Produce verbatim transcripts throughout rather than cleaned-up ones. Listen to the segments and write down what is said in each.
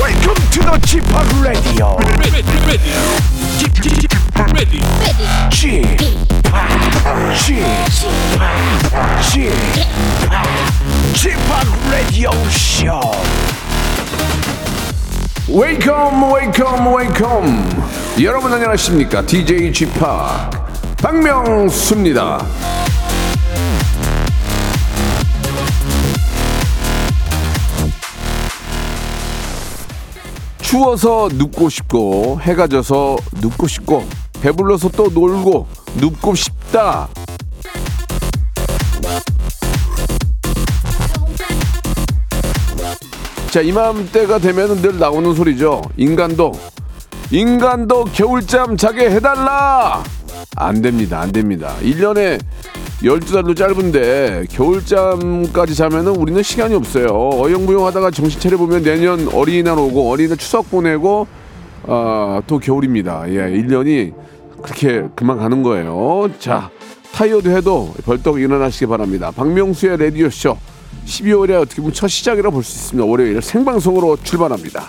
Welcome to the 지팍 Radio. 지팍 Radio Show. Welcome, welcome, welcome. 여러분 안녕하십니까? 디제이 지팍 박명수입니다. 추워서 눕고 싶고 해가 져서 눕고 싶고 배불러서 또 놀고 눕고 싶다. 자, 이맘때가 되면 늘 나오는 소리죠. 인간도 인간도 겨울잠 자게 해달라. 안됩니다. 안됩니다. 일 년에 열두 달로 짧은데 겨울잠까지 자면은 우리는 시간이 없어요. 어영부영 하다가 정신 차려보면 내년 어린이날 오고 어린이날 추석 보내고 어, 또 겨울입니다. 예, 일 년이 그렇게 금방 가는 거예요. 자, 타이어드 해도 벌떡 일어나시기 바랍니다. 박명수의 라디오쇼 십이월에 어떻게 보면 첫 시작이라 볼 수 있습니다. 월요일 생방송으로 출발합니다.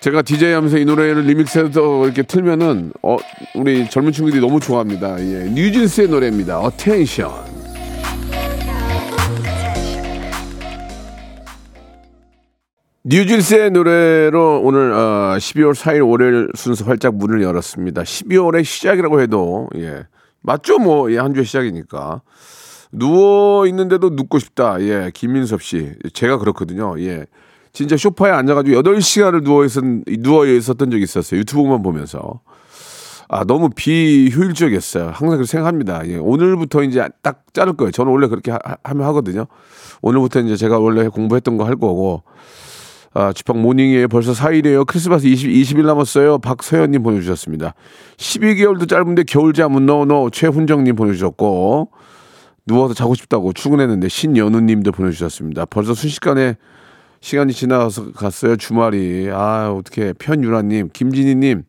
제가 디제이 하면서 이 노래를 리믹스해서 이렇게 틀면은, 어, 우리 젊은 친구들이 너무 좋아합니다. 예. 뉴진스의 노래입니다. 어텐션. 뉴진스의 노래로 오늘, 어, 십이월 사일 월요일 순서 활짝 문을 열었습니다. 십이월의 시작이라고 해도, 예. 맞죠? 뭐, 예, 한 주의 시작이니까. 누워있는데도 눕고 싶다. 예. 김민섭 씨. 제가 그렇거든요. 예. 진짜 소파에 앉아가지고 여덟 시간을 누워 있은, 누워 있었던 적이 있었어요. 유튜브만 보면서. 아, 너무 비효율적이었어요. 항상 그렇게 생각합니다. 예, 오늘부터 이제 딱 자를 거예요. 저는 원래 그렇게 하, 하면 하거든요. 오늘부터 이제 제가 원래 공부했던 거 할 거고. 아, 지팍 모닝이에요. 벌써 사 일이에요. 크리스마스 이십, 이십 일 남았어요. 박서연님 보내주셨습니다. 십이 개월도 짧은데 겨울잠은 노노. 최훈정님 보내주셨고. 누워서 자고 싶다고 출근했는데 신연우님도 보내주셨습니다. 벌써 순식간에 시간이 지나서 갔어요. 주말이. 아, 어떡해. 편유라님, 김진희님,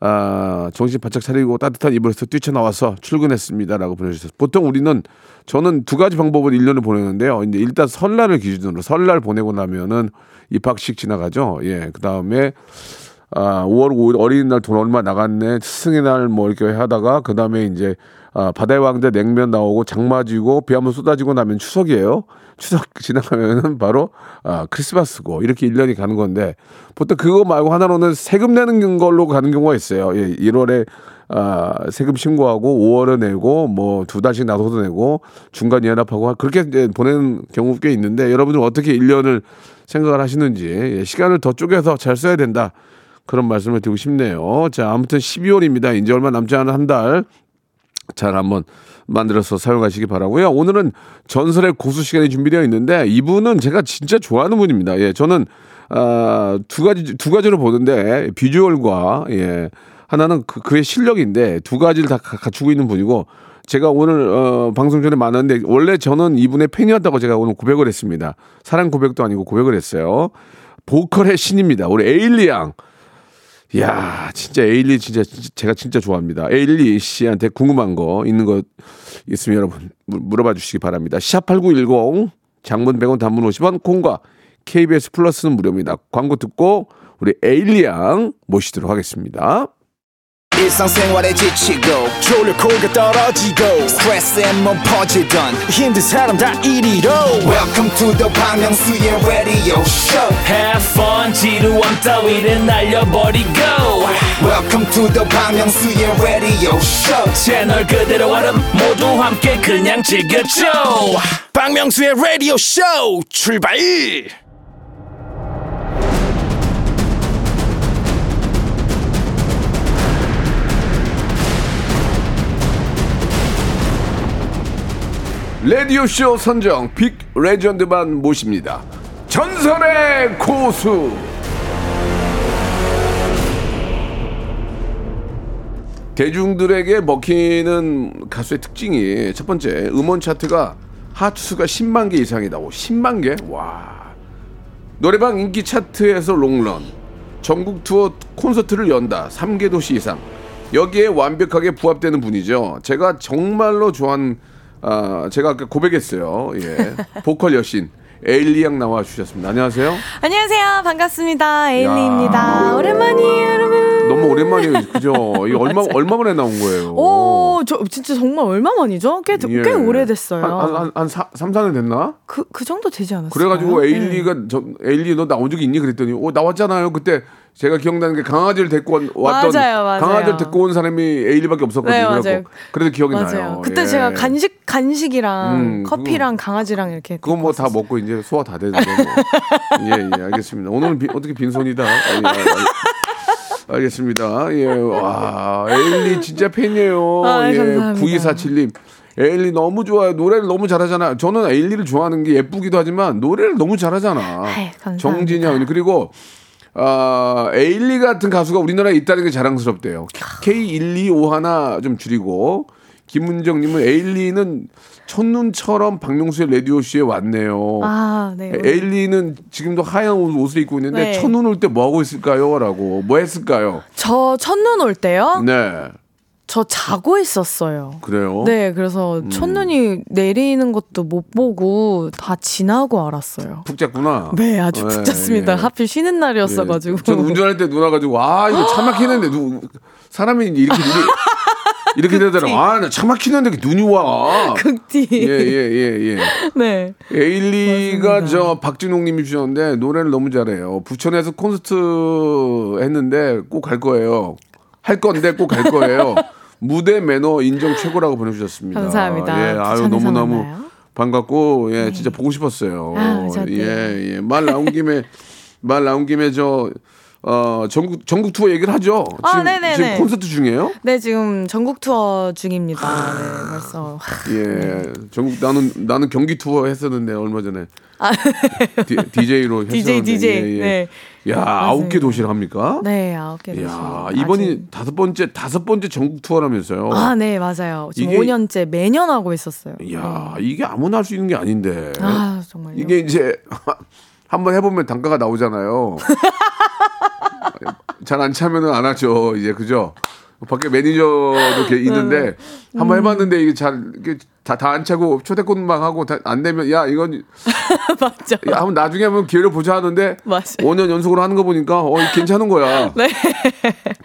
아, 정신 바짝 차리고 따뜻한 이불에서 뛰쳐나와서 출근했습니다. 라고 보내주셨어요. 보통 우리는, 저는 두 가지 방법으로 일 년을 보내는데요. 이제 일단 설날을 기준으로, 설날 보내고 나면은 입학식 지나가죠. 예. 그 다음에, 아, 오월 오일 어린이날 돈 얼마 나갔네. 스승의 날 뭐 이렇게 하다가, 그 다음에 이제, 아, 바다의 왕자 냉면 나오고 장마지고 비 한번 쏟아지고 나면 추석이에요. 추석 지나가면은 바로 아, 크리스마스고 이렇게 일 년이 가는 건데 보통 그거 말고 하나로는 세금 내는 걸로 가는 경우가 있어요. 예, 일월에 아, 세금 신고하고 오월에 내고 뭐 두 달씩 나눠서 내고 중간 연합하고 그렇게 이제 보내는 경우 꽤 있는데 여러분들 어떻게 일 년을 생각을 하시는지 예, 시간을 더 쪼개서 잘 써야 된다. 그런 말씀을 드리고 싶네요. 자, 아무튼 십이월입니다. 이제 얼마 남지 않은 한 달. 잘 한번 만들어서 사용하시기 바라고요. 오늘은 전설의 고수 시간이 준비되어 있는데 이분은 제가 진짜 좋아하는 분입니다. 예, 저는 아, 두 가지 두 가지로 보는데 비주얼과 예, 하나는 그, 그의 실력인데 두 가지를 다 갖추고 있는 분이고 제가 오늘 어, 방송 전에 만났는데 원래 저는 이분의 팬이었다고 제가 오늘 고백을 했습니다. 사랑 고백도 아니고 고백을 했어요. 보컬의 신입니다. 우리 에일리 양. 야, 진짜 에일리 진짜 제가 진짜 좋아합니다. 에일리 씨한테 궁금한 거 있는 거 있으면 여러분 물어봐 주시기 바랍니다. 샵팔구일공 장문 백 원 단문 오십 원 콩과 케이비에스 플러스는 무료입니다. 광고 듣고 우리 에일리 양 모시도록 하겠습니다. 일상생활에 지치고, 졸려 코가 떨어지고, 스트레스에 몸 퍼지던, 힘든 사람 다 이리로. Welcome to the 박명수의 radio show. Have fun, 지루함 따위를 날려버리고. Welcome to the 박명수의 radio show. 채널 그대로 와름 모두 함께 그냥 즐겨줘. 박명수의 radio show, 출발! 라디오쇼 선정 빅 레전드만 모십니다. 전설의 고수. 대중들에게 먹히는 가수의 특징이 첫 번째 음원 차트가 하트수가 십만 개 이상이다고. 십만 개? 와. 노래방 인기 차트에서 롱런. 전국 투어 콘서트를 연다. 세 개 도시 이상. 여기에 완벽하게 부합되는 분이죠. 제가 정말로 좋아하는 아, 제가 아까 고백했어요. 예. 보컬 여신. 에일리 양 나와 주셨습니다. 안녕하세요. 안녕하세요. 반갑습니다. 에일리입니다. 오랜만이에요, 여러분. 너무 오랜만이에요. 그죠? 이게 얼마 얼마 만에 나온 거예요? 오, 저 진짜 정말 얼마 만이죠? 꽤, 예. 꽤 오래됐어요. 한 한 한 삼, 사 년 됐나? 그, 그 정도 되지 않았어요? 그래 가지고 에일리가 네. 저 에일리 너 나온 적이 있니 그랬더니 어, 나왔잖아요. 그때 제가 기억나는 게 강아지를 데리고 왔던 맞아요, 맞아요. 강아지를 데리고 온 사람이 에일리밖에 없었거든요. 네, 그래도 기억이 맞아요. 나요. 그때 예. 제가 간식 간식이랑 음, 커피랑 그거, 강아지랑 이렇게 그건 뭐 다 먹고 이제 소화 다 되는 거예요. 뭐. 예, 예, 알겠습니다. 오늘은 비, 어떻게 빈손이다. 아, 예, 알, 알겠습니다. 예, 와 에일리 진짜 팬이에요. 아, 예, 구이사칠님. 에일리 너무 좋아요. 노래를 너무 잘하잖아. 저는 에일리를 좋아하는 게 예쁘기도 하지만 노래를 너무 잘하잖아. 정진이 형님 그리고. 아, 에일리 같은 가수가 우리나라에 있다는 게 자랑스럽대요. 케이 일이오일 좀 줄이고 김은정님은 에일리는 첫눈처럼 박명수의 라디오쇼에 왔네요. 아, 네. 에일리는 지금도 하얀 옷을 입고 있는데 네. 첫눈 올 때 뭐 하고 있을까요? 라고 뭐 했을까요? 저 첫눈 올 때요? 네. 저 자고 있었어요. 그래요? 네, 그래서 음. 첫눈이 내리는 것도 못 보고 다 지나고 알았어요. 푹 잤구나. 네, 아주 푹 네, 잤습니다. 예. 하필 쉬는 날이었어가지고. 예. 전 운전할 때 누나 가지고 아 이거 차 막히는데 누 사람이 이렇게 눈이 이렇게 되더라고. 아, 나 차 막히는데 눈이 와. 극티. 예, 예, 예, 예. 네. 에일리가 저 박진홍님이 주셨는데 노래를 너무 잘해요. 부천에서 콘서트 했는데 꼭 갈 거예요. 할 건데 꼭 갈 거예요. 무대 매너 인정 최고라고 보내주셨습니다. 감사합니다. 예, 아유 너무너무 나나요? 반갑고 예, 네. 진짜 보고 싶었어요. 아, 예, 예. 말 나온 김에 말 나온 김에 저 어, 전국 전국 투어 얘기를 하죠. 아, 지금, 네네네. 지금 콘서트 중이에요? 네, 지금 전국 투어 중입니다. 네, 벌써. 예, 네. 전국 나는 나는 경기 투어 했었는데 얼마 전에 아, 디, 디제이로 디제이 디제이. 예, 예. 네. 야, 아홉 개 도시를 합니까? 네, 아홉 개 도시. 야, 이번이 아직... 다섯 번째 다섯 번째 전국 투어라면서요? 아, 네, 맞아요. 지금 이게... 오 년째 매년 하고 있었어요. 야, 네. 이게 아무나 할 수 있는 게 아닌데. 아, 정말요. 이게 이제 한번 해보면 단가가 나오잖아요. 잘 안 차면은 안 하죠. 이제 그죠? 밖에 매니저도 있는데 음. 한번 해봤는데 이게 잘 이게 다 다 안 차고 초대권만 하고 다 안 되면 야 이건 맞죠. 야, 한번 나중에 한번 기회를 보자 하는데 맞아. 오 년 연속으로 하는 거 보니까 어 괜찮은 거야. 네.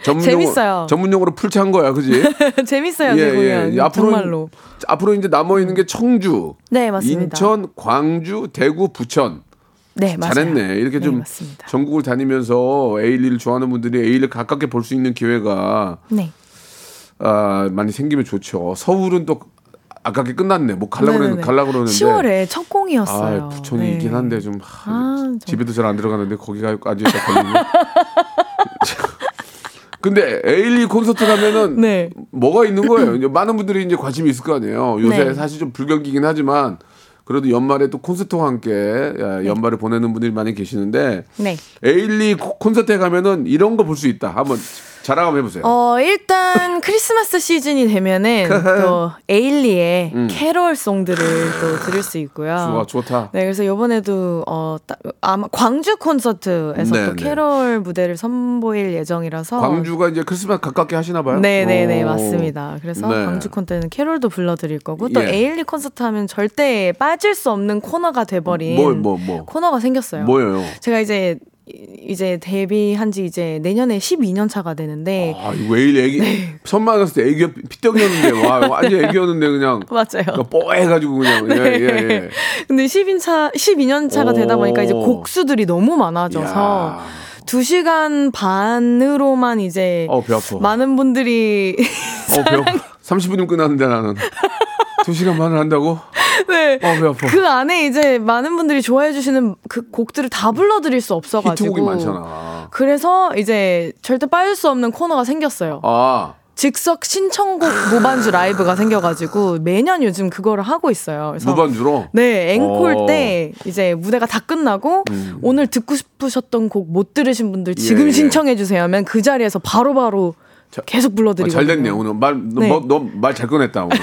전문용어, 재밌어요. 전문용어로 풀차한 거야, 그지? 재밌어요, 예, 예, 예. 앞으로 정말로. 앞으로 이제 남아 있는 게 청주, 네, 맞습니다. 인천, 광주, 대구, 부천. 네, 맞아요. 잘했네. 이렇게 좀 네, 전국을 다니면서 에일리를 좋아하는 분들이 에일리를 가깝게 볼 수 있는 기회가 네. 아, 많이 생기면 좋죠. 서울은 또 아깝게 끝났네. 뭐 가려고 그러는데 시월에 첫 공이었어요. 아, 부천이 네. 있긴 한데 좀 하, 아, 집에도 잘 안 들어가는데 거기가 아주 걸리네. 근데 에일리 콘서트 가면은 네. 뭐가 있는 거예요? 이제 많은 분들이 이제 관심이 있을 거 아니에요. 요새 네. 사실 좀 불경기긴 하지만. 그래도 연말에 또 콘서트와 함께 연말을 네. 보내는 분들이 많이 계시는데 네. 에일리 콘서트에 가면은 이런 거 볼 수 있다. 한번 자랑 한번 해보세요. 어 일단 크리스마스 시즌이 되면은 또 에일리의 음. 캐롤송들을 또 들을 수 있고요. 좋아, 좋다. 네, 그래서 이번에도 어 따, 아마 광주 콘서트에서 네, 또 캐롤 네. 무대를 선보일 예정이라서 광주가 이제 크리스마스 가깝게 하시나 봐요. 네, 네, 네, 맞습니다. 그래서 네. 광주 콘서트는 캐롤도 불러드릴 거고 또 예. 에일리 콘서트 하면 절대 빠질 수 없는 코너가 돼버린 뭐, 뭐, 뭐. 코너가 생겼어요. 뭐예요? 제가 이제 이제 데뷔한 지 이제 내년에 십이 년 차가 되는데 아, 왜 이래 애기 네. 처음 만났을 때 애기 피떡이었는데 와 완전 애기였는데 그냥 맞아요. 그러니까 뽀해가지고 그냥 네. 예, 예, 예. 근데 십인 차 십이 년 차가 되다 보니까 이제 곡수들이 너무 많아져서 이야. 두 시간 반으로만 이제 어, 배 아파. 많은 분들이 어, 배 아파. 삼십 분이면 끝났는데 나는 두 시간 반을 한다고? 네. 어, 그 안에 이제 많은 분들이 좋아해 주시는 그 곡들을 다 불러드릴 수 없어가지고 히트곡이 많잖아. 그래서 이제 절대 빠질 수 없는 코너가 생겼어요. 아. 즉석 신청곡 무반주 라이브가 생겨가지고 매년 요즘 그거를 하고 있어요. 그래서 무반주로? 네, 앵콜 오. 때 이제 무대가 다 끝나고 음. 오늘 듣고 싶으셨던 곡 못 들으신 분들 지금 예, 신청해 주세요 하면 그 자리에서 바로바로 바로 자, 계속 불러드리고. 아, 잘됐네 오늘 말 너 말 잘 네. 꺼냈다 오늘.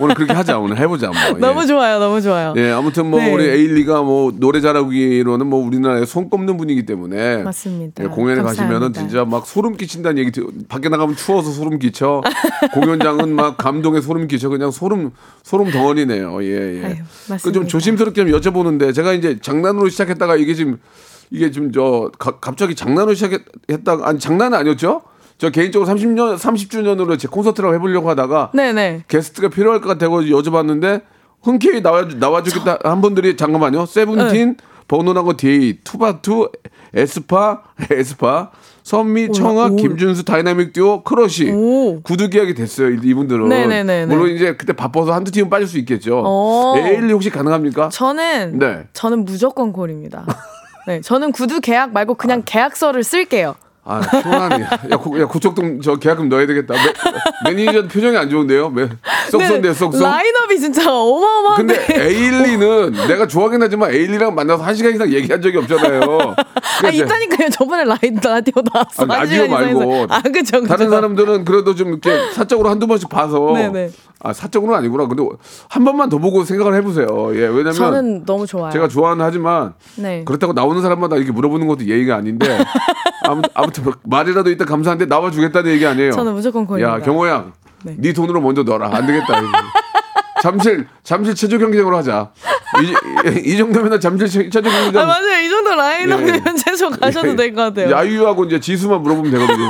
오늘 그렇게 하자 오늘 해보자 뭐. 너무 예. 좋아요, 너무 좋아요. 예, 아무튼 뭐 네. 우리 에일리가 뭐 노래 잘하기로는 뭐 우리나라에 손꼽는 분이기 때문에. 맞습니다. 예, 공연에 감사합니다. 가시면은 진짜 막 소름 끼친다는 얘기. 밖에 나가면 추워서 소름 끼쳐. 공연장은 막 감동에 소름 끼쳐. 그냥 소름 소름 덩어리네요. 예, 예. 아유, 맞습니다. 그 좀 조심스럽게 좀 여쭤보는데 제가 이제 장난으로 시작했다가 이게 지금 이게 지금 저 가, 갑자기 장난으로 시작했다가 아니 장난은 아니었죠? 저 개인적으로 삼십 년, 삼십 주년으로 제 콘서트라고 해보려고 하다가 네네. 게스트가 필요할 것 같다고 여쭤봤는데 흔쾌히 나와, 나와주겠다 저... 한 분들이 잠깐만요. 세븐틴, 응. 버논하고 디에이, 투바투, 에스파, 에스파, 선미, 청아, 오, 오. 김준수, 다이나믹 듀오, 크러쉬 오. 구두계약이 됐어요. 이분들은. 네네네네. 물론 이제 그때 바빠서 한두 팀은 빠질 수 있겠죠. 에일리 혹시 가능합니까? 저는 네. 저는 무조건 골입니다. 네, 저는 구두 계약 말고 그냥 아. 계약서를 쓸게요. 아, 시원하네. 야, 고, 야, 고척동 저 계약금 넣어야 되겠다. 매, 매니저 표정이 안 좋은데요? 썩썩인데, 썩썩. 라인업이 진짜 어마어마한데. 근데 에일리는 내가 좋아하긴 하지만 에일리랑 만나서 한 시간 이상 얘기한 적이 없잖아요. 그러니까 아, 있다니까요. 저번에 라인, 라디오 나왔어. 아, 라디오 말고. 아, 그쵸, 그쵸. 다른 사람들은 그래도 좀 이렇게 사적으로 한두 번씩 봐서. 네네. 아, 사적으로는 아니구나. 근데 한 번만 더 보고 생각을 해보세요. 예, 왜냐면. 저는 너무 좋아요. 제가 좋아하는 하지만. 네. 그렇다고 나오는 사람마다 이렇게 물어보는 것도 예의가 아닌데. 아무튼, 아무튼 말이라도 일단 감사한데 나와주겠다는 얘기 아니에요. 저는 무조건 권유합니다. 야 경호야, 네. 네 돈으로 먼저 넣어라. 안 되겠다. 잠실 잠실 체조 경쟁으로 하자. 이, 이 정도면 잠실 체조 경쟁. 아 맞아요. 이 정도 라인업이면 예. 체조 가셔도 예. 될 것 같아요. 야유하고 이제 지수만 물어보면 되거든요.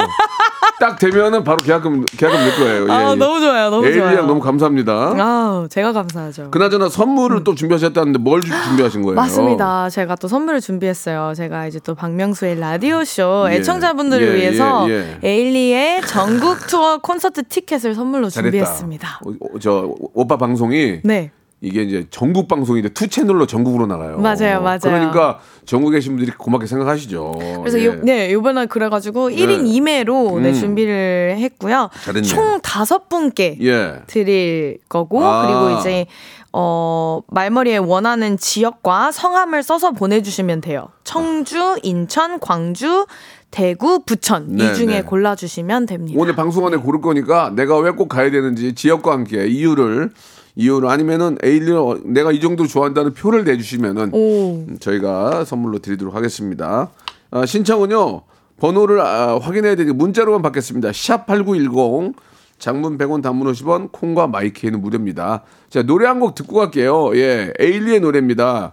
딱 되면은 바로 계약금 계약금 낼 거예요. 예, 아 예. 너무 좋아요, 너무 좋아요. 에일리양 너무 감사합니다. 아 제가 감사하죠. 그나저나 선물을 음. 또 준비하셨다는데 뭘 준비하신 거예요? 맞습니다. 제가 또 선물을 준비했어요. 제가 이제 또 박명수의 라디오 쇼 예. 애청자분들을 예, 위해서 예, 예. 에일리의 전국 투어 콘서트 티켓을 선물로 잘했다. 준비했습니다. 어, 저 오빠 방송이 네. 이게 이제 전국 방송인데 투 채널로 전국으로 나가요. 맞아요, 맞아요. 그러니까 전국에 계신 분들이 고맙게 생각하시죠. 그래서 예. 요, 네, 이번에 그래가지고 네. 일 인 이 매로 음. 네, 준비를 했고요. 잘했네. 총 다섯 분께 예. 드릴 거고 아. 그리고 이제 어, 말머리에 원하는 지역과 성함을 써서 보내주시면 돼요. 청주, 인천, 광주, 대구, 부천 네, 이 중에 네. 골라주시면 됩니다. 오늘 방송 안에 고를 거니까 내가 왜 꼭 가야 되는지 지역과 함께 이유를 이유로 아니면은 에일리를 내가 이 정도 좋아한다는 표를 내주시면은 오. 저희가 선물로 드리도록 하겠습니다. 아, 신청은요 번호를 아, 확인해야 되니 문자로만 받겠습니다. 샵 팔구일공 장문 백 원 단문 오십 원 콩과 마이키에는 무료입니다. 자 노래 한 곡 듣고 갈게요. 예 에일리의 노래입니다.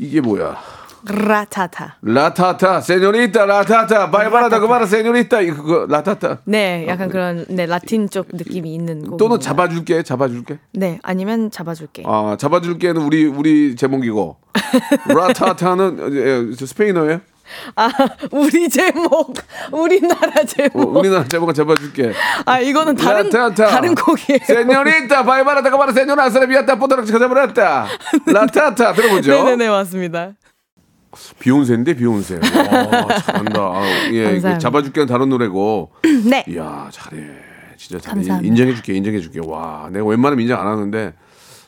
이게 뭐야? 라타타. 라타타. 세뇨리타 라타타. 바이바라다 그마라 세뇨리타. 이거 라타타. 네, 약간 그런 네, 라틴 쪽 느낌이 있는 곡. 또는 잡아 줄게. 잡아 줄게. 네, 아니면 잡아 줄게. 아, 잡아 줄게는 우리 우리 제목이고. 라타타는 스페인어예요? 아, 우리 제목. 우리나라 제목. 어, 우리나라 제목은 잡아 줄게. 아, 이거는 다른 라타타. 다른 곡이에요. 세뇨리타 바이바라다 그마라 세뇨라 세비야타 포도락 찾아버렸다. 라타타 들어보죠. 네, 네, 네, 맞습니다. 비욘세인데 비욘세. 와, 잘한다. 아, 예, 잡아줄게는 다른 노래고. 네. 이야 잘해, 진짜 잘해. 감사합니다. 인정해줄게, 인정해줄게. 와, 내가 웬만하면 인정 안 하는데,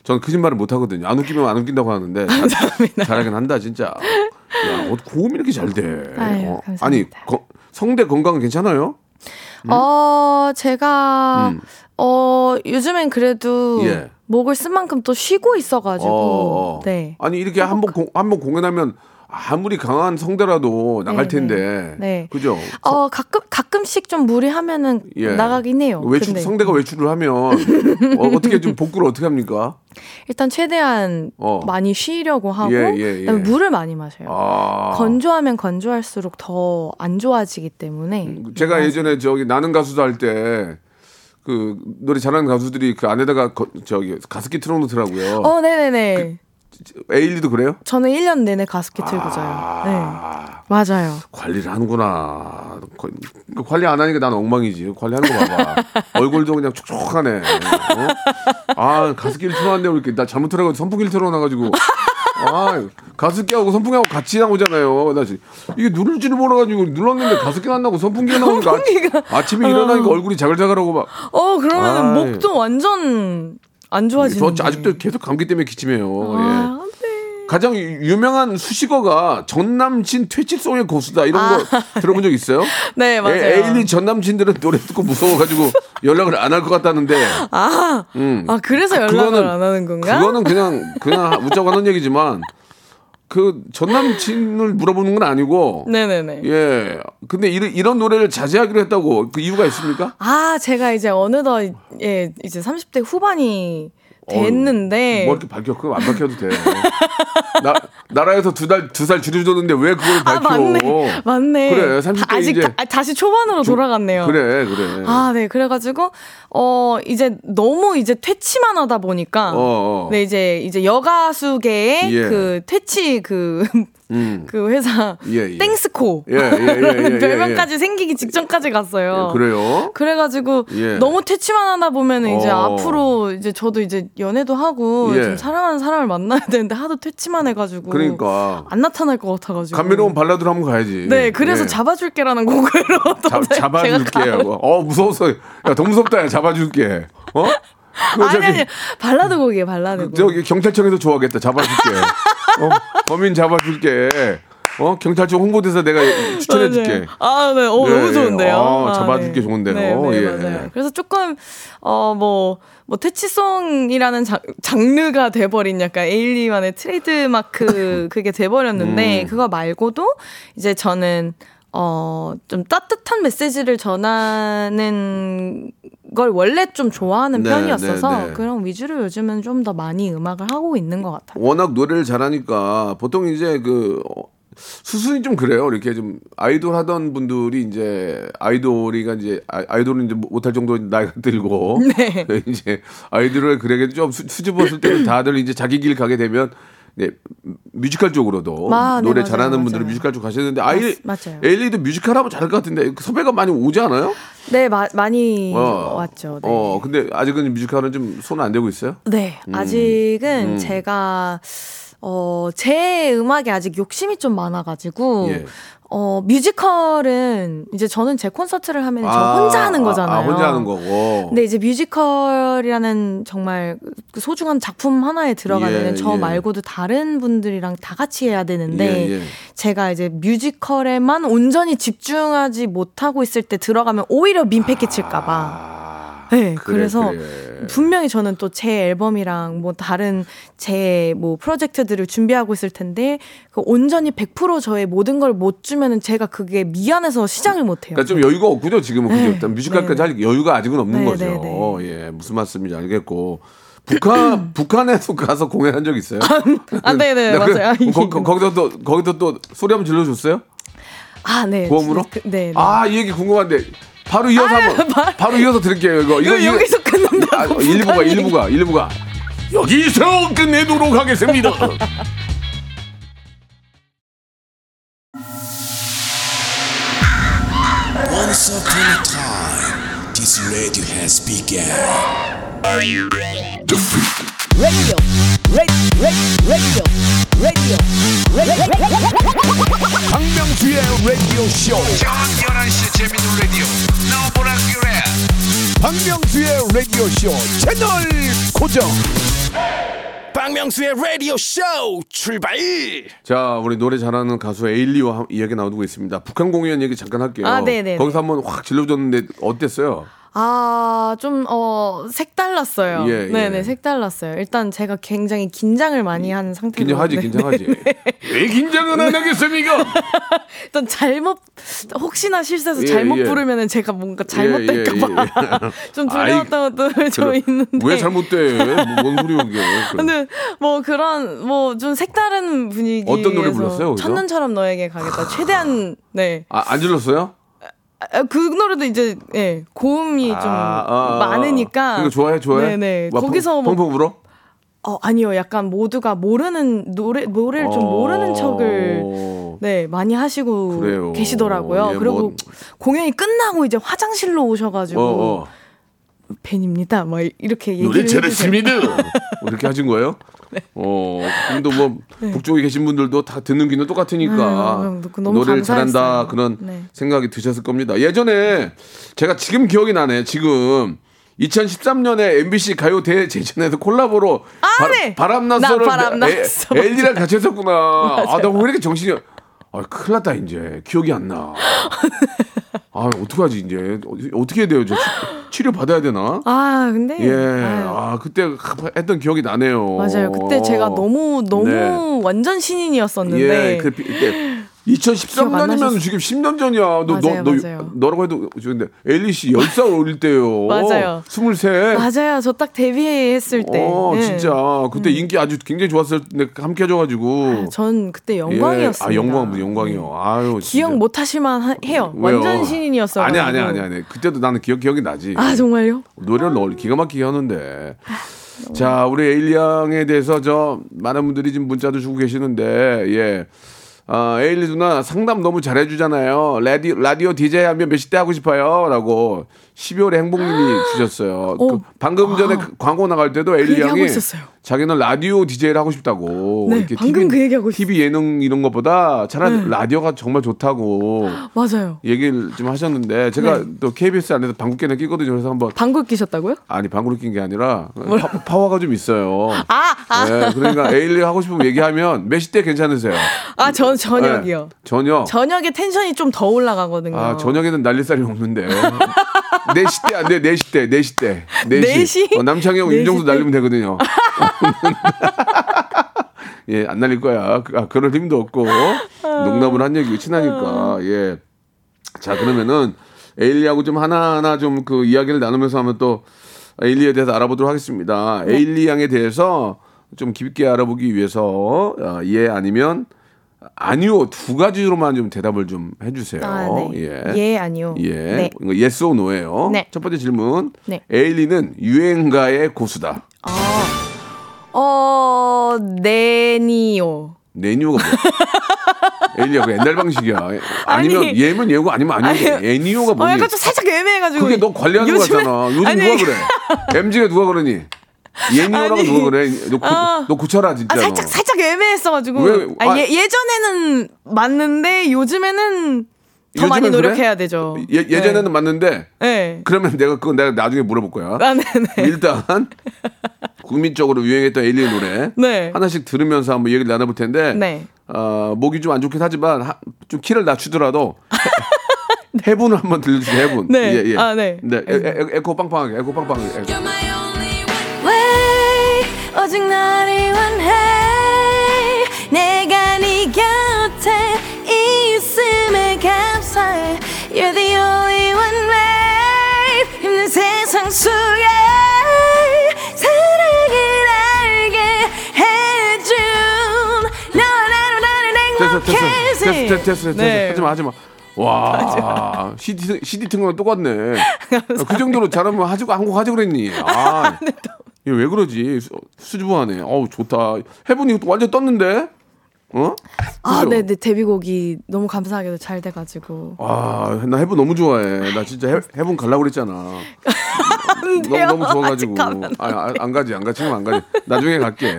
전 거짓말을 못 하거든요. 안 웃기면 안 웃긴다고 하는데. 감사합니다. 잘, 잘하긴 한다, 진짜. 야, 고음이 이렇게 잘 돼. 아유, 어. 감사합니다. 아니, 거, 성대 건강은 괜찮아요? 음? 어, 제가 음. 어 요즘엔 그래도. 예. 목을 쓴 만큼 또 쉬고 있어가지고. 어, 어. 네. 아니 이렇게 한번 한번 공연하면 아무리 강한 성대라도 나갈 네네. 텐데. 네. 그죠? 어 가끔 가끔씩 좀 무리하면은 예. 나가긴 해요. 외출 근데. 성대가 외출을 하면 어, 어떻게 좀 복구를 어떻게 합니까? 일단 최대한 어. 많이 쉬려고 하고 예, 예, 예. 물을 많이 마셔요. 아. 건조하면 건조할수록 더 안 좋아지기 때문에. 제가 그래서. 예전에 저기 나는 가수도 할 때. 그 노래 잘하는 가수들이 그 안에다가 거, 저기 가습기 틀어놓더라고요. 어, 네네네. 그, 에일리도 그래요? 저는 일 년 내내 가습기 틀고 자요. 아~ 네, 맞아요. 관리를 하는구나. 거, 관리 안 하니까 난 엉망이지. 관리하는 거 봐봐. 얼굴도 그냥 촉촉하네. 어? 아, 가습기를 틀어놨는데 이렇게 나 잘못 틀어가지고 선풍기를 틀어놔가지고. 아, 가습기하고 선풍기하고 같이 나오잖아요. 나 이게 누를 줄 몰라가지고 눌렀는데 가습기 났나고 선풍기가 나오니까 선풍기가... 아, 아침에 어... 일어나니까 얼굴이 자글자글하고 막. 어, 그러면 아이. 목도 완전 안 좋아지는데. 저 아직도 계속 감기 때문에 기침해요. 아, 예. 안 돼. 가장 유명한 수식어가 전남친 퇴치송의 고수다 이런 아. 거 들어본 적 있어요? 네, 맞아요. 에일리 전남친들은 노래 듣고 무서워가지고 연락을 안 할 것 같다는데. 아, 음. 아 그래서 연락을 그거는, 안 하는 건가? 그거는 그냥 그냥 웃자고 하는 얘기지만. 그 전남친을 물어보는 건 아니고, 네네네. 예, 근데 이런 이런 노래를 자제하기로 했다고 그 이유가 있습니까? 아, 제가 이제 어느덧 예 이제 삼십 대 후반이 됐는데, 어, 뭐 이렇게 밝혀 그거 안 밝혀도 돼. 나 나라에서 두 달 두 살 줄여줬는데 왜 그걸 밝혀? 아, 맞네, 맞네. 그래, 삼십 대 아직 이제 다, 다시 초반으로 주, 돌아갔네요. 그래, 그래. 아, 네, 그래가지고 어 이제 너무 이제 퇴치만 하다 보니까, 어, 어. 네 이제 이제 여가수계의 예. 그 퇴치 그. 음. 그 회사 예, 예. 땡스코 예, 예, 예, 예, 별명까지 예, 예. 생기기 직전까지 갔어요. 예, 그래요? 그래가지고 예. 너무 퇴치만 하다 보면 이제 어. 앞으로 이제 저도 이제 연애도 하고 예. 좀 사랑하는 사람을 만나야 되는데 하도 퇴치만 해가지고 그러니까 안 나타날 것 같아가지고 감미로운 발라드로 한번 가야지. 네, 그래서 예. 잡아줄게라는 곡으로 자, 잡아줄게요. 어 무서워서 야, 더 무섭다. 야, 잡아줄게. 어? 아니 저기, 아니 발라드 곡이에요. 발라드 곡. 저기 경찰청에서 좋아하겠다. 잡아줄게. 어, 범인 잡아줄게. 어, 경찰청 홍보대사 내가 추천해줄게. 아, 네. 어, 네. 너무 좋은데요. 아, 잡아줄게 아, 네. 좋은데요. 네, 네, 예. 맞아요. 그래서 조금 어, 뭐, 뭐 퇴치송이라는 자, 장르가 돼버린 약간 에일리만의 트레이드마크 그게 돼버렸는데 음. 그거 말고도 이제 저는 어, 좀 따뜻한 메시지를 전하는 걸 원래 좀 좋아하는 네, 편이었어서 네, 네. 그런 위주로 요즘은 좀 더 많이 음악을 하고 있는 것 같아요. 워낙 노래를 잘하니까 보통 이제 그 수순이 좀 그래요. 이렇게 좀 아이돌 하던 분들이 이제 아이돌이가 이제 아이돌은 이제 못할 정도 나이가 들고 네. 이제 아이돌을 그렇게 좀 수, 수줍었을 때는 다들 이제 자기 길 가게 되면 네, 뮤지컬 쪽으로도 아, 네, 노래 맞아요, 잘하는 맞아요. 분들은 뮤지컬 쪽 가시는데 아이 엘리도 뮤지컬 하면 잘할 것 같은데 섭외가 많이 오지 않아요? 네, 마, 많이 어, 왔죠. 네. 어, 근데 아직은 뮤지컬은 좀 손 안 대고 있어요? 네, 음. 아직은 음. 제가 어, 제 음악에 아직 욕심이 좀 많아가지고. 예. 어, 뮤지컬은 이제 저는 제 콘서트를 하면 아, 저 혼자 하는 거잖아요. 아, 혼자 하는 거고. 근데 이제 뮤지컬이라는 정말 소중한 작품 하나에 들어가면 예, 저 예. 말고도 다른 분들이랑 다 같이 해야 되는데 예, 예. 제가 이제 뮤지컬에만 온전히 집중하지 못하고 있을 때 들어가면 오히려 민폐 끼칠까 봐. 아, 네, 그래, 그래서 그래. 분명히 저는 또 제 앨범이랑 뭐 다른 제 뭐 프로젝트들을 준비하고 있을 텐데 그 온전히 백 퍼센트 저의 모든 걸 못 주면은 제가 그게 미안해서 시작을 못 해요. 그러니까 좀 여유가 없군요 지금은. 네. 그죠? 일단 뮤지컬까지 할 여유가 아직은 없는 네, 거죠. 네, 네. 어, 예, 무슨 말씀인지 알겠고. 북한 북한에서 가서 공연한 적 있어요? 아, 네, 네, 맞아요. 그, 거, 거, 거기서 또 거기서 또 소리 한번 질러줬어요? 아, 네. 보험으로? 그, 네, 네. 아, 이 얘기 궁금한데. 바로 이어서 아유, 한번 말... 바로 이어서 드릴게요. 이거 이거, 이거 여기서 끝난다고. 아, 일부가 일부가 일부가 여기서 끝내도록 하겠습니다. Once upon a time, this radio has begun. Are you ready? Radio, radio, radio, radio, radio. 박명수의 라디오 쇼. 저녁 열한 시 재밌는 라디오. 너 보라 그래. 박명수의 라디오 쇼 채널 고정. 박명수의 라디오 쇼 출발. 자, 우리 노래 잘하는 가수 에일리와 이야기 나누고 있습니다. 북한 공연 얘기 잠깐 할게요. 아, 네네. 거기서 한번 확 질러줬는데 어땠어요? 아, 좀 어, 색달랐어요. 예, 네네, 예. 색달랐어요. 일단 제가 굉장히 긴장을 많이 하는 상태로. 긴장하지, 네, 긴장하지. 네, 네. 왜 긴장은 안 하겠습니까? 일단 잘못 혹시나 실수해서 예, 잘못 예. 부르면은 제가 뭔가 잘못될까봐 예, 예. 좀 두려웠던 것도 좀 있는데. 왜 잘못돼? 뭔 소리야 이게? 근데 뭐 그런 뭐 좀 색다른 분위기. 어떤 노래 불렀어요? 첫눈처럼 너에게 가겠다. 최대한 네. 아, 안 질렀어요? 그 노래도 이제 예, 고음이 아, 좀 아, 많으니까. 그거 좋아해, 좋아해. 네네. 와, 거기서 펑펑 뭐, 울어? 어, 아니요. 약간 모두가 모르는 노래 노래를 좀 모르는 척을 네 많이 하시고 그래요. 계시더라고요. 예, 그리고 뭐. 공연이 끝나고 이제 화장실로 오셔가지고 어, 어. 팬입니다. 막 이렇게 얘기를 노래 잘했습니다. 이렇게 하신 거예요? 네. 어, 근데 뭐 네. 북쪽에 계신 분들도 다 듣는 귀는 똑같으니까 네, 노래를 감사했어요. 잘한다 그런 네. 생각이 드셨을 겁니다. 예전에 제가 지금 기억이 나네. 지금 이천십삼 년에 엠비씨 가요 대제전에서 콜라보로 아, 바, 네. 바람났어를 바람났어. 에일리랑 같이 했었구나. 아, 나 왜 이렇게 정신이 아, 큰일 났다 이제. 기억이 안 나. 아, 어떡하지 이제. 어떻게 해야 돼요? 저 치료 받아야 되나? 아, 근데 예. 아유. 아, 그때 했던 기억이 나네요. 맞아요. 그때 제가 너무 너무 네. 완전 신인이었었는데. 예. 그때, 그때 이천십삼 년이면 지금 십 년 전이야. 너, 맞아요, 너, 너, 맞아요. 너라고 해도 근데 에일리 씨 열 살 어릴 때요. 맞아요. 스물세. 맞아요. 저 딱 데뷔했을 때. 어, 네. 진짜. 그때 음. 인기 아주 굉장히 좋았을 때 함께 해줘가지고. 아, 전 그때 영광이었어요. 예. 아, 영광, 영광이요. 아유. 기억 못 하실만 해요. 왜요? 완전 신인이었어요. 아니, 아니, 아니, 아니. 그때도 나는 기억, 기억이 나지. 아, 정말요? 노래를 널 기가 막히게 하는데. 아, 자, 우리 에일리 양에 대해서 저 많은 분들이 지금 문자도 주고 계시는데, 예. 아, 에일리 누나 상담 너무 잘해주잖아요. 라디오, 라디오 디제이 하면 몇 시대 하고 싶어요? 라고 십이월에 행복님이 주셨어요. 그 방금 전에 그 광고 나갈 때도 에일리 양이 자기는 라디오 디제이를 하고 싶다고. 네, 이렇게 방금 티비, 그 얘기하고 싶어요. 티비 예능 이런 것보다 차라리 네. 라디오가 정말 좋다고 맞아요. 얘기를 좀 하셨는데 제가 네. 또 케이비에스 안에서 방귀깨는 끼거든요. 그래서 한번 방귀 끼셨다고요? 아니, 방귀를 낀 게 아니라 파, 파워가 좀 있어요. 아, 아. 네, 그러니까 에일리 하고 싶으면 얘기하면 몇 시대 괜찮으세요? 아, 전 저녁이요. 네, 저녁. 저녁에 텐션이 좀 더 올라가거든요. 아, 저녁에는 난리살이 없는데. 네 시대 안 돼. 네 시대. 네 시대. 네 시. 어, 남창형 윤정수 날리면 되거든요. 예, 안 날릴 거야. 아, 그럴 힘도 없고. 농담을 한 얘기 친하니까. 예. 자, 그러면은 에일리하고 좀 하나하나 좀 그 이야기를 나누면서 하면 또 에일리에 대해서 알아보도록 하겠습니다. 네. 에일리 양에 대해서 좀 깊게 알아보기 위해서 어, 예 아니면 아니요 두 가지로만 좀 대답을 좀 해주세요. 아, 네. 예. 예 아니요. 예. 네. Yes or no예요. 네. 첫 번째 질문. 네. 에일리는 유행가의 고수다. 어, 어 네니요. 네니요가 뭐야? 에일리야 그 옛날 방식이야. 아니면 아니, 예면 예고 아니면 아니고. 아니, 애니요가 뭐야? 어, 약간 좀 살짝 애매해가지고. 그게 너 관리하는 요즘에, 거잖아. 요즘 아니, 누가 그래? 엠지가 누가 그러니? 예니어라고 아니, 누가 그래? 너, 고, 어, 너 고쳐라 진짜. 아, 살짝 살짝 애매했어가지고. 왜, 아, 아, 예, 예전에는 맞는데 요즘에는 더 요즘엔 많이 노력해야 그래? 되죠. 예, 예전에는 네. 맞는데. 네. 그러면 내가 그건 내가 나중에 물어볼 거야. 아, 네네. 일단 국민적으로 유행했던 에일리 노래 네. 하나씩 들으면서 한번 얘기를 나눠볼 텐데. 네. 어, 목이 좀 안 좋긴 하지만 하, 좀 키를 낮추더라도. 네. 해분을 한번 들려주세요. 해분. 네. 예, 예. 아 네. 네. 에, 에, 에코 빵빵하게. 에코 빵빵하게. 에코. 오직 너를 원해 내가 네 곁에 있음에 감사해 You're the only one babe 힘든 세상 속에 사랑을 알게 해준 너와 나로 나를 행복해지 됐어 됐어 됐어 됐어 하지마 하지마 와 씨디, 씨디 튼거랑 똑같네. 그 정도로 잘하면 하지고 한국 하지 그랬니. 아 얘 왜 그러지? 수줍어하네. 어우 좋다. 해보니 완전 떴는데? 어? 아, 네, 네 데뷔곡이 너무 감사하게도 잘 돼가지고. 아, 나 해본 너무 좋아해. 나 진짜 해, 해본 갈라고 그랬잖아. 안 돼요. 너무, 너무 좋아가지고. 아, 아, 안 가지, 안 가지, 지금 안 가지. 나중에 갈게.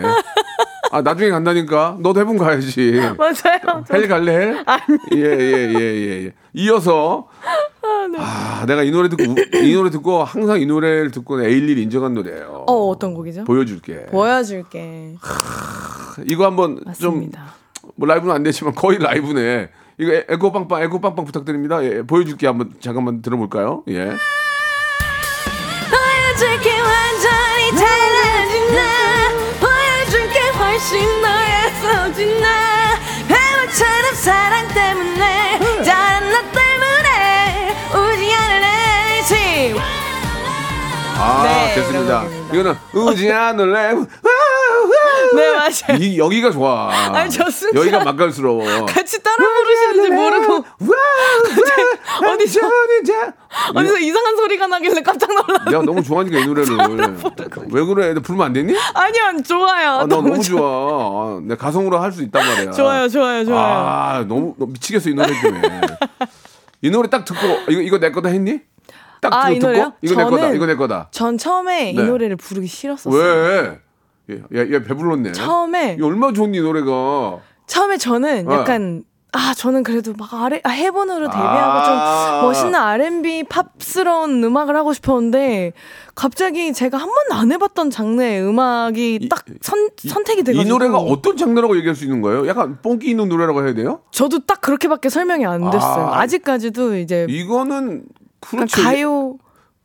아, 나중에 간다니까. 너도 해본 가야지. 맞아요. 헬 갈래? 헬? 아니. 예, 예, 예, 예. 이어서. 아, 네. 아, 내가 이 노래 듣고 이 노래 듣고 항상 이 노래를 듣고 에일리를 인정한 노래예요. 어, 어떤 곡이죠? 보여줄게. 보여줄게. 하, 이거 한번 좀 뭐 라이브는 안 되지만 거의 라이브네. 이거 에, 에코 빵빵 에코 빵빵 부탁드립니다. 예, 보여줄게 한번 잠깐만 들어볼까요? 예. 보여줄게 완전히 달라진 나 보여줄게 훨씬 너였어진 나 배우처럼 사랑 때문에 다른 나 때문에 우지 않을래 지. 아 네, 됐습니다. 이거는 우지 않을래. 네 맞아요. 이 여기가 좋아. 아니 좋습니다. 여기가 맛깔스러워. 같이 따라 부르시는지 모르고. 어디서 어디서 이상한 소리가 나길래 깜짝 놀랐네. 내가 너무 좋아하니까 이 노래를. 왜 그래? 너 부르면 안 되니? 아니요, 안 좋아요. 아, 너무, 너무 좋아. 좋아. 아, 내 가성으로 할 수 있단 말이야. 좋아요, 좋아요, 좋아요. 아 너무 너 미치겠어 이 노래 때문에. 이 노래 딱 듣고 이거 이거 내 거다 했니? 딱 아, 듣고 이거 내 거다. 이거 내 거다. 전 처음에 네. 이 노래를 부르기 싫었었어요. 왜? 야, 야 배불렀네. 처음에. 야, 얼마나 좋니 이 노래가. 처음에 저는 네. 약간 아, 저는 그래도 막 아레, 아, 해본으로 데뷔하고 아~ 좀 멋있는 알앤비 팝스러운 음악을 하고 싶었는데 갑자기 제가 한 번도 안 해봤던 장르의 음악이 딱 선, 이, 선택이 돼가지고. 이 노래가 어떤 장르라고 얘기할 수 있는 거예요? 약간 뽕기 있는 노래라고 해야 돼요? 저도 딱 그렇게밖에 설명이 안 됐어요. 아~ 아직까지도 이제 이거는 그렇죠. 가요.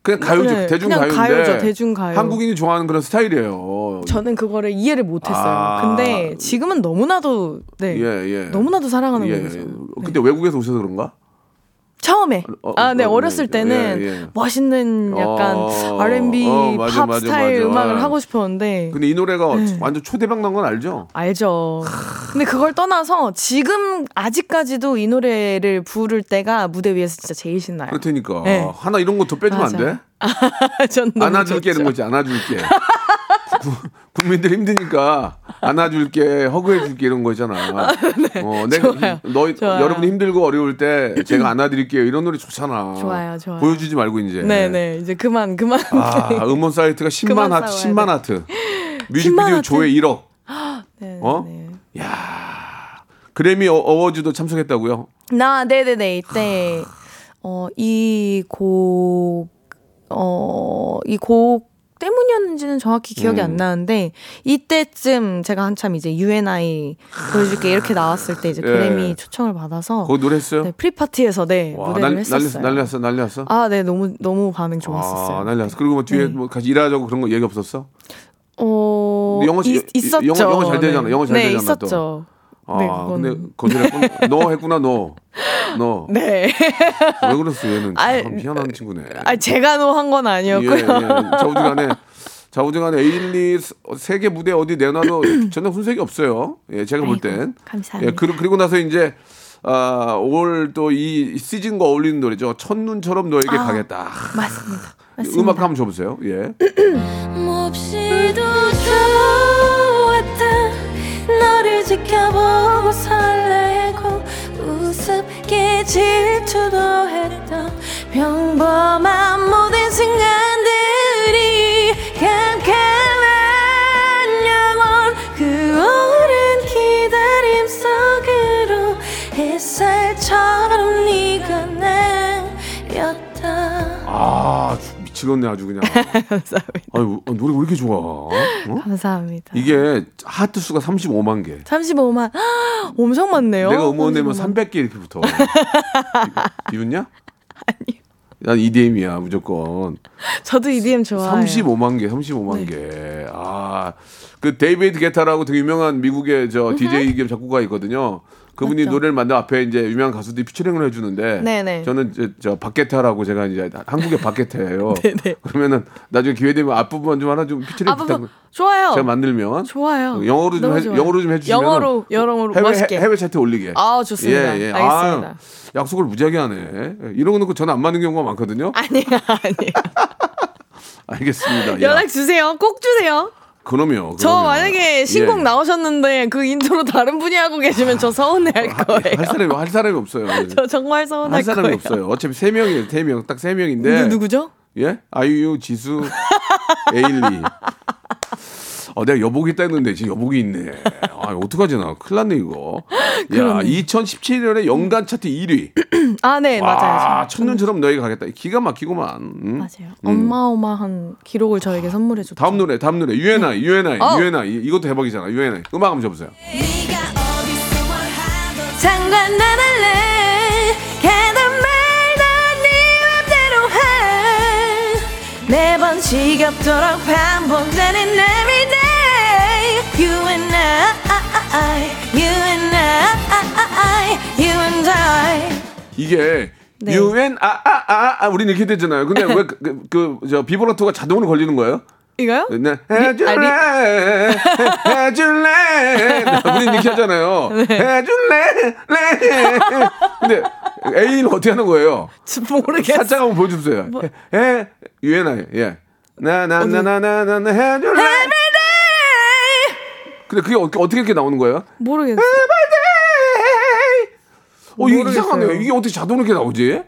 그냥 가요죠. 네, 대중가요인데. 그냥 가요죠. 대중가요. 한국인이 좋아하는 그런 스타일이에요. 저는 그거를 이해를 못했어요. 아. 근데 지금은 너무나도 네, 예, 예. 너무나도 사랑하는 예, 거죠. 예. 근데 네. 외국에서 오셔서 그런가? 처음에. 어, 아, 네. 어, 어렸을 때는 예, 예. 멋있는 약간 어, 알앤비 어, 맞아, 팝 맞아, 스타일 맞아. 음악을 하고 싶었는데. 근데 이 노래가 네. 완전 초대박 난 건 알죠? 알죠. 근데 그걸 떠나서 지금 아직까지도 이 노래를 부를 때가 무대 위에서 진짜 제일 신나요. 그렇다니까. 네. 하나 이런 거 더 빼주면 맞아. 안 돼? 안아줄게 이런 거지. 안아줄게. 국민들 힘드니까 안아줄게, 허그해줄게 이런 거잖아. 아, 네. 어, 내가 좋아요. 너희 좋아요. 여러분이 힘들고 어려울 때 제가 안아드릴게요 이런 노래 좋잖아. 좋아요, 좋아요. 보여주지 말고 이제. 네네 이제 그만 그만. 아 음원 사이트가 십만 하트, 십만 하트. 뮤직비디오 조회 일억. 네, 어? 네. 야 그래미 어워즈도 참석했다고요? 나 네네네 이때 어, 이 곡 어, 이 곡 때문이었는지는 정확히 기억이 음. 안 나는데 이때쯤 제가 한참 이제 유엔아이 보여줄게 이렇게 나왔을 때 이제 예. 그래미 초청을 받아서 그거 노래했어요? 네, 프리파티에서 네 와, 무대를 날, 했었어요. 난리났어, 난리났어. 아, 네 너무 너무 반응 좋았었어요. 아, 난리났어. 그리고 뭐 뒤에 네. 뭐 같이 일하자고 그런 거 얘기 없었어? 어, 영어 이, 있었죠. 영어, 영어 잘 되잖아. 네. 영어 잘 네, 되잖아. 네, 있었죠. 또. 아, 네, 그건... 근데 거절했구나. 너 했구나, 너. 너. 네. 왜 그랬어, 얘는. 아, 미안한 친구네. 아, 제가 너 한 건 아니었고요. 예, 예. 좌우지간에, 좌우지간에 에일리 세계 무대 어디 내놔도 전혀 손색이 없어요. 예, 제가 아이고, 볼 땐. 감사합니다. 예, 그리고, 그리고 나서 이제, 아, 올 또 이 시즌과 어울리는 노래죠. 첫눈처럼 너에게 아, 가겠다. 맞습니다. 맞습니다. 음악 한번 줘보세요. 예. 몹시도 좋았다. 너를 지켜보고 설레고 우습게 질투도 했던 평범한 모든 순간들이 캄캄한 영혼 그 오랜 기다림 속으로 햇살처럼 네가 나였다. 아 지겹네 아주 그냥. 감사합니다. 아유, 노래 왜 이렇게 좋아? 어? 감사합니다. 이게 하트 수가 삼십오만 개. 삼십오만. 엄청 많네요. 내가 음원 내면 삼백 개 이렇게 붙어. 비웃냐? 아니요. 난 이디엠이야 무조건. 저도 이디엠 좋아해요. 삼십오만 개, 삼십오만 네. 개. 아, 그 데이비드 게타라고 되게 유명한 미국의 저 디제이 겸 작곡가 있거든요. 그분이 맞죠? 노래를 만든 앞에 이제 유명한 가수들이 피처링을 해주는데, 네네. 저는 저, 저 박게타라고 제가 이제 한국의 박게타예요. 그러면은 나중에 기회 되면 앞부분 좀 하나 좀 피처링 부탁. 좋아요. 제가 만들면 좋아요. 영어로 좀 해, 좋아요. 영어로 좀 해주시면 영어로 영어로 해외, 멋있게 해외 차트 올리게. 아 좋습니다. 예, 예. 알겠습니다. 아유, 약속을 무지하게 하네. 이러고 놓고 전 안 맞는 경우가 많거든요. 아니야 아니야. 알겠습니다. 연락 주세요. 꼭 주세요. 그럼요. 저 그럼요. 만약에 신곡 예. 나오셨는데 그 인트로 다른 분이 하고 계시면 저 서운해할 거예요. 할 사람이 할 사람이 없어요. 저 정말 서운할 거예요. 할 사람이 거예요. 없어요. 어차피 세 명이에요. 세 명 딱 세 명인데. 누, 누구죠? 예, 아이유, 지수, 에일리. 어, 내가 여복이 있다 했는데 지금 여복이 있네. 아, 어떡하지 나. 큰일 났네 이거. 야, 이천십칠 년에 연간 차트 일 위. 아, 네. 와, 맞아요. 첫눈처럼 너에게 가겠다. 기가 막히고만. 응? 맞아요. 응. 어마어마한 기록을 저에게 선물해 줬죠. 다음 노래, 다음 노래. 유엔아이, 유엔아이, 어. 유엔아이. 이것도 대박이잖아. 유엔아이. 음악 한번 줘보세요. 장관 나날래 개단 말던 네 맘대로 해 매번 지겹도록 반복되는 every day You and I, you and I, you and I. 이게 네. You and I, I, I, I. 우리는 이렇게 되잖아요. 근데 왜 그 그 저 비브라토가 자동으로 걸리는 거예요? 이거요? 네. 해줄래, 해줄래. 우리는 이렇게 하잖아요. 네. 해줄래, 래. 근데 A는 어떻게 하는 거예요? 모르겠어요. 살짝 한번 보여주세요. 뭐. 해, You and I, 예. 나나나나나나 해줄래. 근데 그게 어떻게 이렇게 나오는 거예요? 모르겠어요. 어, 이게 이상하네요. 이게 어떻게 자동으로 이렇게 나오지?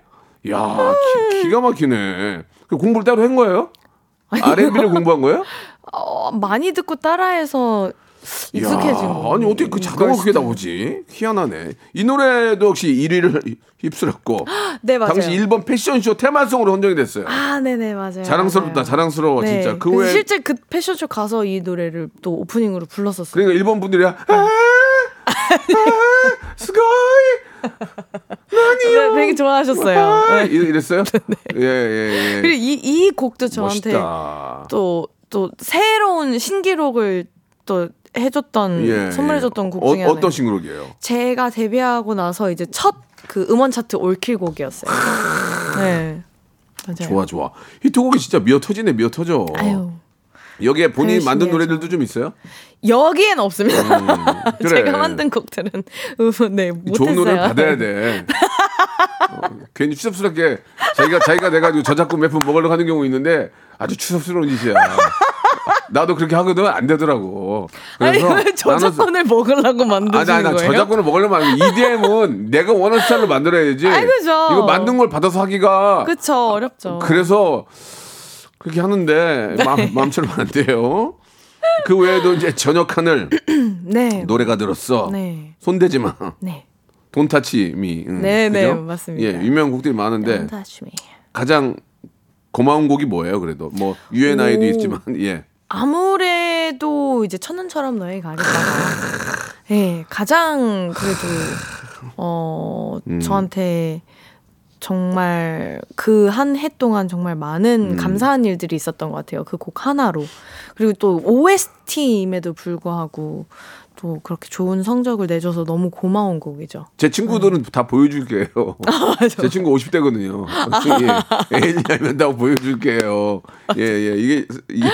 이야, 기, 기가 막히네. 공부를 따로 한 거예요? 알앤비를 공부한 거예요? 어, 많이 듣고 따라해서 익숙해진 거. 아니 어떻게 그 자동으로 그게 나오지? 희한하네. 이 노래도 역시 일 위를 휩쓸었고 네, 맞아요. 당시 일본 패션쇼 테마송으로 선정이 됐어요. 아, 네네 맞아요. 자랑스럽다, 맞아요. 자랑스러워 네. 진짜. 그 외에 실제 그 패션쇼 가서 이 노래를 또 오프닝으로 불렀었어요. 그러니까 일본 분들이 야, 스카이 나니요. 되게 좋아하셨어요. 네. 이랬어요? 네. 예, 예, 예. 그리고 이, 이 곡도 저한테 또, 또 새로운 신기록을 또 해줬던 예, 선물해줬던 예. 곡 중에 어, 어떤 신기록이에요? 제가 데뷔하고 나서 이제 첫 그 음원 차트 올킬 곡이었어요. 네, 맞아요. 좋아 좋아. 히트곡이 진짜 미어 터지네 미어 터져. 아유. 여기에 본인이 만든 해야죠. 노래들도 좀 있어요? 여기엔 없습니다. 음, 그래. 제가 만든 곡들은 네, 못했어요. 좋은 노래를 받아야 돼. 어, 괜히 추잡스럽게 자기가 자기가 내가지고 저작권 몇 푼 먹으려고 하는 경우 있는데 아주 추잡스러운 일이야. 나도 그렇게 하거든 안 되더라고. 아니 왜 저작권을 나는... 먹으려고 만드는 거예요? 아니 아니 저작권을 먹으려고 만드는 이디엠은 내가 원하는 스타일로 만들어야지. 아니 그죠. 이거 만든 걸 받아서 하기가 그쵸 어렵죠. 그래서 그렇게 하는데 네. 마음, 마음처럼 안 돼요. 그 외에도 이제 저녁 하늘 네. 노래가 들었어. 네. 손대지 마. 네. Don't touch me. 응. 네, 그죠? 네, 맞습니다. 예, 유명한 곡들이 많은데 Don't touch me. 가장 고마운 곡이 뭐예요? 그래도 뭐 유엔아이도 있지만 예. 아무래도 이제 천눈처럼 너에게 가리다가 예, 가장 그래도 어 음. 저한테 정말 그 한 해 동안 정말 많은 음. 감사한 일들이 있었던 것 같아요. 그 곡 하나로. 그리고 또 오에스티임에도 불구하고 또 그렇게 좋은 성적을 내줘서 너무 고마운 곡이죠. 제 친구들은 음. 다 보여줄게요. 아, 제 친구 오십 대거든요. 예. 에일리 하면 다 보여줄게요. 예, 예. 이게, 이게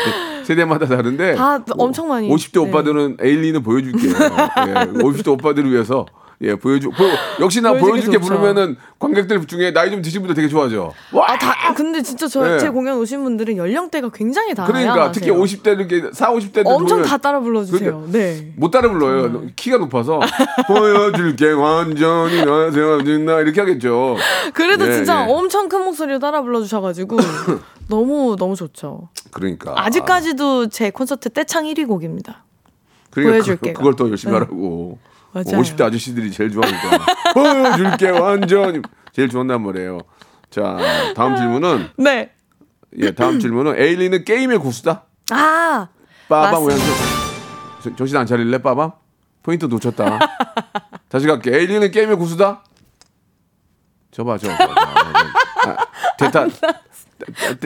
세대마다 다른데. 다 엄청 많이. 오십 대 네. 오빠들은 에일리는 보여줄게요. 예. 오십 대 오빠들을 위해서. 예, 보여주, 보여, 역시나 보여줄게 부르면은 관객들 중에 나이 좀 드신 분들 되게 좋아하죠. 와! 아, 다, 근데 진짜 저, 예. 제 공연 오신 분들은 연령대가 굉장히 다양해요. 그러니까, 특히 오십 대, 이렇게 사오십 대들 엄청 보면, 다 따라 불러주세요. 네. 못 따라 불러요. 정말. 키가 높아서. 보여줄게, 완전히, 나, 이렇게 하겠죠. 그래도 예, 진짜 예. 엄청 큰 목소리로 따라 불러주셔가지고. 너무, 너무 좋죠. 그러니까. 아직까지도 제 콘서트 때창 일 위 곡입니다. 그러니까 보여줄게. 그, 그걸 더 열심히 네. 하라고. 맞아요. 오십 대 아저씨들이 제일 좋아하니까 보여줄게 완전 제일 좋아한단 말이에요. 자 다음 질문은 네. 예 다음 질문은 에일리는 게임의 고수다. 아 빠밤 오연 정신 안 차릴래 빠밤 포인트 놓쳤다. 다시 갈게. 에일리는 게임의 고수다. 저봐 저봐. 대타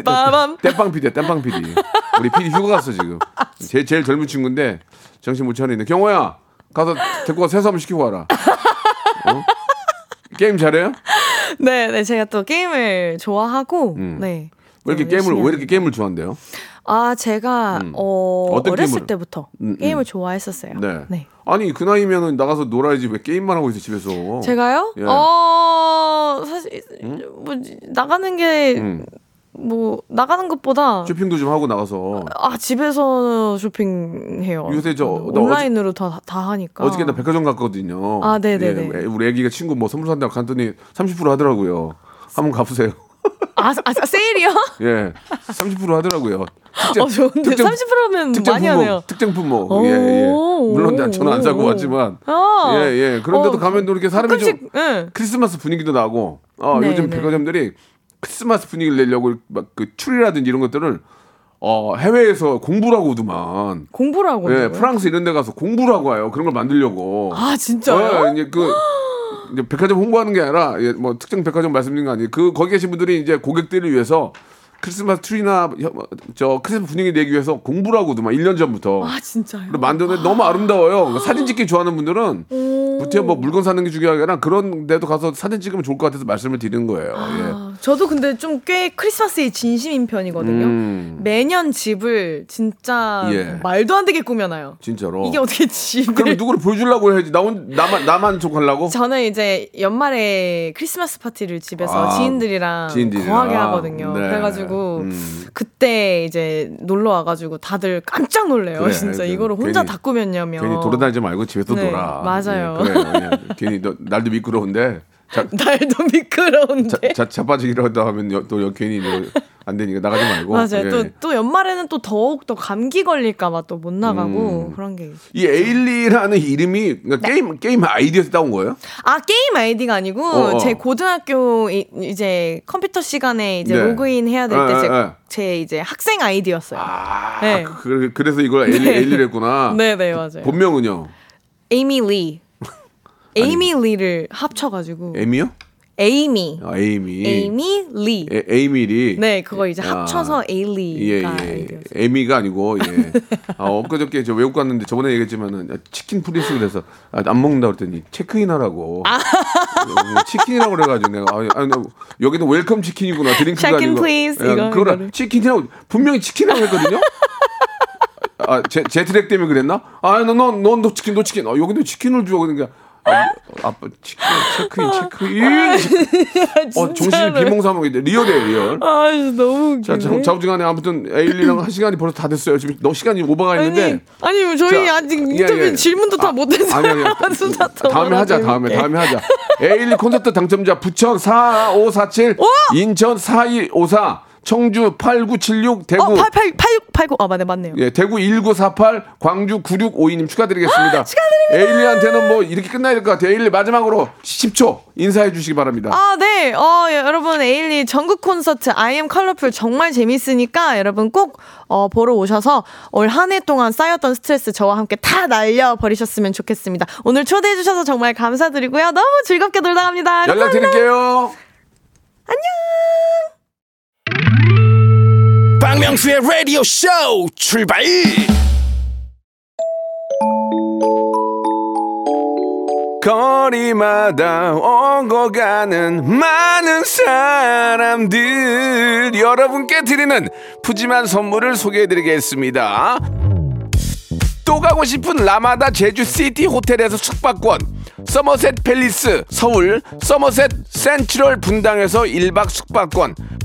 빠밤 땜빵 피디야 땜빵 피디. 우리 피디 휴가 갔어 지금. 제 제일 젊은 친구인데 정신 못 차리네. 경호야. 가서 데리고 가서 세수 한번 시키고 와라. 어? 게임 잘해요? 네, 네, 제가 또 게임을 좋아하고, 음. 네. 왜 이렇게 게임을 왜 이렇게 게임을 좋아한대요? 아, 제가 음. 어, 어렸을 게임을? 때부터 음, 음. 게임을 좋아했었어요. 네. 네. 아니 그 나이면은 나가서 놀아야지 왜 게임만 하고 있어 집에서? 제가요? 예. 어, 사실 음? 뭐 나가는 게. 음. 뭐 나가는 것보다 쇼핑도 좀 하고 나가서 아 집에서 쇼핑해요. 요새 저 온라인으로 다 다 하니까. 어저께 나 백화점 갔거든요. 아 네네네. 예, 우리 애기가 친구 뭐 선물 산다고 갔더니 삼십 퍼센트 하더라고요. 한번 가보세요. 아, 아 세일이요? 예, 삼십 퍼센트 하더라고요. 특정, 어 좋은데 특정, 삼십 퍼센트면 많이 하네요. 특정 품목. 예, 예. 물론 저는 안 사고 왔지만 예, 예. 그런데도 어, 가면 이렇게 사람이 가끔씩, 좀 응. 크리스마스 분위기도 나고 어, 네, 요즘 네. 백화점들이 크리스마스 분위기를 내려고 막 그 추리라든지 이런 것들을 어 해외에서 공부를 하고 오더만. 공부를 하고. 예, 프랑스 이런 데 가서 공부를 하고 와요. 그런 걸 만들려고. 아, 진짜요? 예, 이제 그 이제 백화점 홍보하는 게 아니라 예, 뭐 특정 백화점 말씀드린 거 아니에요. 그 거기 계신 분들이 이제 고객들을 위해서 크리스마스 트리나 저 크리스마스 분위기 내기 위해서 공부를 하고 오더만 일 년 전부터. 아, 진짜요? 만드는데 너무 아름다워요. 그러니까 사진 찍기 좋아하는 분들은 무튼 뭐 물건 사는 게 중요한 게 아니라 그런 데도 가서 사진 찍으면 좋을 것 같아서 말씀을 드리는 거예요. 아, 예. 저도 근데 좀 꽤 크리스마스에 진심인 편이거든요. 음. 매년 집을 진짜 예. 말도 안 되게 꾸며놔요. 진짜로. 이게 어떻게 집을. 그럼 누구를 보여주려고 해야지. 나 혼, 나만, 나만 좀 하려고? 저는 이제 연말에 크리스마스 파티를 집에서 아, 지인들이랑, 지인들이랑 거하게 하거든요. 네. 그래가지고 음. 그때 이제 놀러 와가지고 다들 깜짝 놀래요. 그래, 진짜 그래. 이거를 혼자 괜히, 다 꾸몄냐면. 괜히 돌아다니지 말고 집에서 네, 놀아. 맞아요. 예. 그래, 그냥, 괜히 너, 날도 미끄러운데 자, 날도 미끄러운데. 자, 자 빠지기라도 하면 여, 또 여, 괜히 안 되니까 나가지 말고. 맞아요. 예. 또, 또 연말에는 또 더욱 또 감기 걸릴까봐 또 못 나가고 음. 그런 게 있어요. 이 에일리라는 이름이 그러니까 네. 게임 게임 아이디에서 따온 거예요? 아 게임 아이디가 아니고 어, 어. 제 고등학교 이, 이제 컴퓨터 시간에 이제 네. 로그인 해야 될 때 제 아, 제 이제 학생 아이디였어요. 아, 네. 그, 그래서 이걸 에일리, 네. 에일리를 했구나. 네네 네, 맞아요. 본명은요? 에이미 리. 에이미 아니, 리를 합쳐가지고. 에미요? 에이미. 아, 에이미. 에이미 리. 에, 에이미 리. 네, 그거 이제 아, 합쳐서 에일리가. 예, 예. 에미가 아니고. 예. 아, 엊그저께 저 외국 갔는데 저번에 얘기했지만은 치킨 프리스 그래서 아, 안 먹는다 그랬더니 체크인하라고. 아. 치킨이라고 그래가지고 내가 아, 아니, 여기는 웰컴 치킨이구나 드링크가 아니고. 치킨 플리즈. 이거. 그거랑 치킨이라고 분명히 치킨이라고 했거든요. 아, 제, 제 트랙 때문에 그랬나? 아, 너, 너, 너, 너 치킨, 너 치킨. 아, 여기도 치킨을 주고 그러니까. 아빠 치킨 체크인 체크인. 어 정신이 비몽사몽인데 리얼이에요 리얼. 아 너무 웃기네. 자 자우지간에 아무튼 에일리랑 한 시간이 벌써 다 됐어요. 지금 너 시간이 오버가 있는데. 아니, 아니 저희 자, 아직 인터뷰 예, 예. 질문도 다 못했어요. 아, 아니 아니. 다음에 하자 재밌게. 다음에 다음에 하자. 에일리 콘서트 당첨자 부천 사천오백사십칠, 오! 인천 사천이백오십사. 청주 팔천구백칠십육, 대구 어, 팔팔팔팔구 아 맞네 맞네요. 예, 대구 일천구백사십팔, 광주 구천육백오십이님 축하드리겠습니다. 아, 축하드립니다. 에일리한테는 뭐 이렇게 끝나야 될 것 같아요. 에일리 마지막으로 십 초 인사해 주시기 바랍니다. 아 네, 어 여러분 에일리 전국 콘서트 I am 컬러풀 정말 재밌으니까 여러분 꼭 어, 보러 오셔서 올 한 해 동안 쌓였던 스트레스 저와 함께 다 날려 버리셨으면 좋겠습니다. 오늘 초대해 주셔서 정말 감사드리고요. 너무 즐겁게 놀다 갑니다. 연락 드릴게요. 안녕. 박명수의 라디오 쇼 출발. 거리마다 오고 가는 많은 사람들, 여러분께 드리는 푸짐한 선물을 소개해드리겠습니다. 또 가고 싶은 라마다 제주시티 호텔에서 숙박권, 서머셋 팰리스 서울 서머셋 센트럴 분당에서 일 박 숙박권,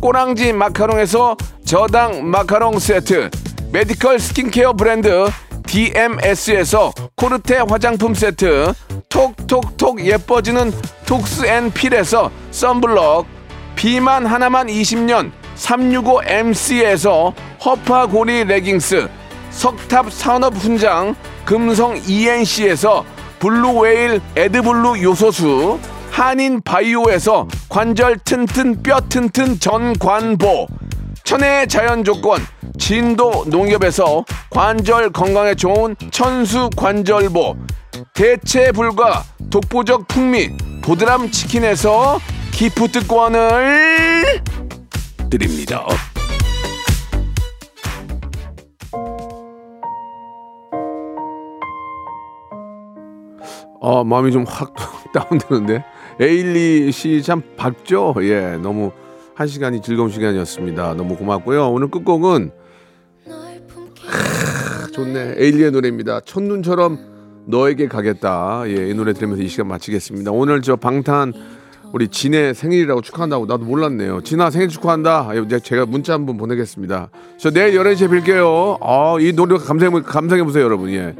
꼬랑지 마카롱에서 저당 마카롱 세트, 메디컬 스킨케어 브랜드 디엠에스에서 코르테 화장품 세트, 톡톡톡 예뻐지는 톡스앤필에서 썬블럭, 비만 하나만 이십 년 삼육오 엠씨에서 허파고리 레깅스, 석탑산업훈장 금성 이엔씨에서 블루웨일 에드블루 요소수, 한인 바이오에서 관절 튼튼 뼈 튼튼 전관보, 천혜의 자연조건 진도 농협에서 관절 건강에 좋은 천수 관절보, 대체불과 독보적 풍미 보드람 치킨에서 기프트권을 드립니다. 어, 마음이 좀 확 다운되는데 에일리 씨 참 밝죠? 예, 너무 한 시간이 즐거운 시간이었습니다. 너무 고맙고요. 오늘 끝곡은 크, 좋네. 에일리의 노래입니다. 첫눈처럼 너에게 가겠다. 예, 이 노래 들으면서 이 시간 마치겠습니다. 오늘 저 방탄 우리 진의 생일이라고 축하한다고 나도 몰랐네요. 진아 생일 축하한다. 제가 문자 한번 보내겠습니다. 저 내일 열한 시에 뵐게요. 아, 이 노래 감상해, 감상해 보세요 여러분. 예.